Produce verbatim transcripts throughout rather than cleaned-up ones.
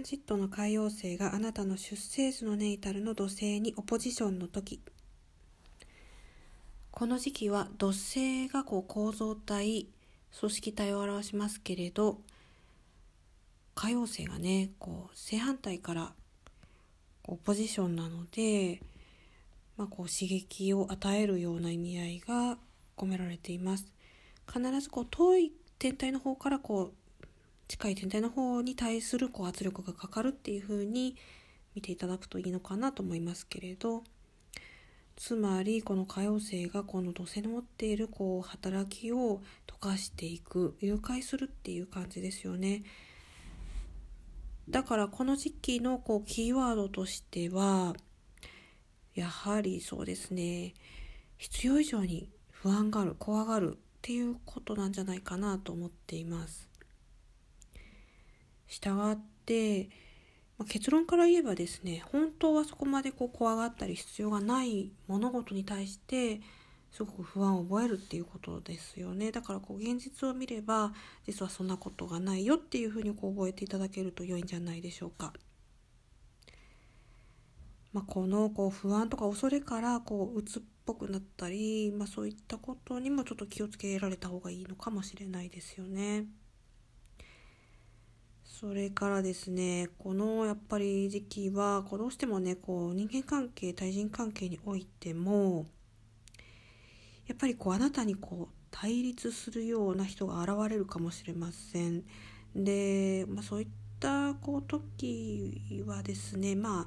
ンジットの海王星があなたの出生時のネイタルの土星にオポジションの時、この時期は土星がこう構造体、組織体を表しますけれど、海王星がねこう正反対からオポジションなので、まあ、こう刺激を与えるような意味合いが込められています。必ずこう遠い天体の方からこう近い天体の方に対するこう圧力がかかるっていう風に見ていただくといいのかなと思いますけれど、つまりこの海王星がこの土星の持っているこう働きを溶かしていく、誘拐するっていう感じですよね。だからこの時期のこうキーワードとしては、やはりそうですね、必要以上に不安がある、怖がるっていうことなんじゃないかなと思っています。したがって、まあ、結論から言えばですね、本当はそこまでこう怖がったり必要がない物事に対してすごく不安を覚えるっていうことですよね。だからこう現実を見れば実はそんなことがないよっていうふうにこう覚えていただけると良いんじゃないでしょうか。まあ、このこう不安とか恐れからこう鬱っぽくなったり、まあ、そういったことにもちょっと気をつけられた方がいいのかもしれないですよね。それからですね、このやっぱり時期はこうどうしてもねこう人間関係、対人関係においてもやっぱりこうあなたにこう対立するような人が現れるかもしれません。で、まあ、そういったこう時はですね、まあ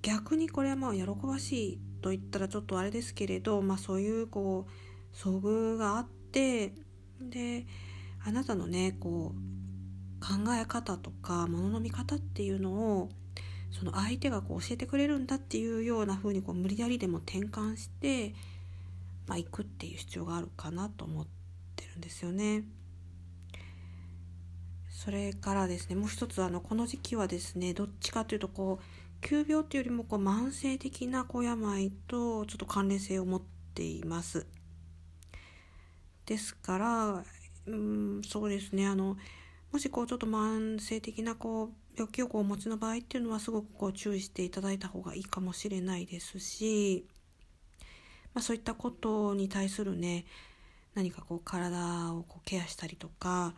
逆にこれはまあ喜ばしいと言ったらちょっとあれですけれど、まあ、そういうこう遭遇があって、であなたのねこう考え方とか物の見方っていうのをその相手がこう教えてくれるんだっていうような風にこう無理やりでも転換して、まあ、行くっていう必要があるかなと思ってるんですよね。それからですね、もう一つあのこの時期はですね、どっちかというとこう急病というよりもこう慢性的なこう病とちょっと関連性を持っています。ですから、うん、そうですね、あのもしこうちょっと慢性的なこう病気をお持ちの場合っていうのはすごくこう注意していただいた方がいいかもしれないですし、まあ、そういったことに対するね何かこう体をこうケアしたりとか、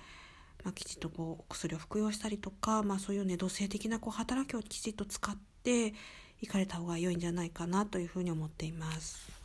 まあ、きちっとこうお薬を服用したりとか、まあ、そういうね土星的なこう働きをきちっと使っていかれた方が良いんじゃないかなというふうに思っています。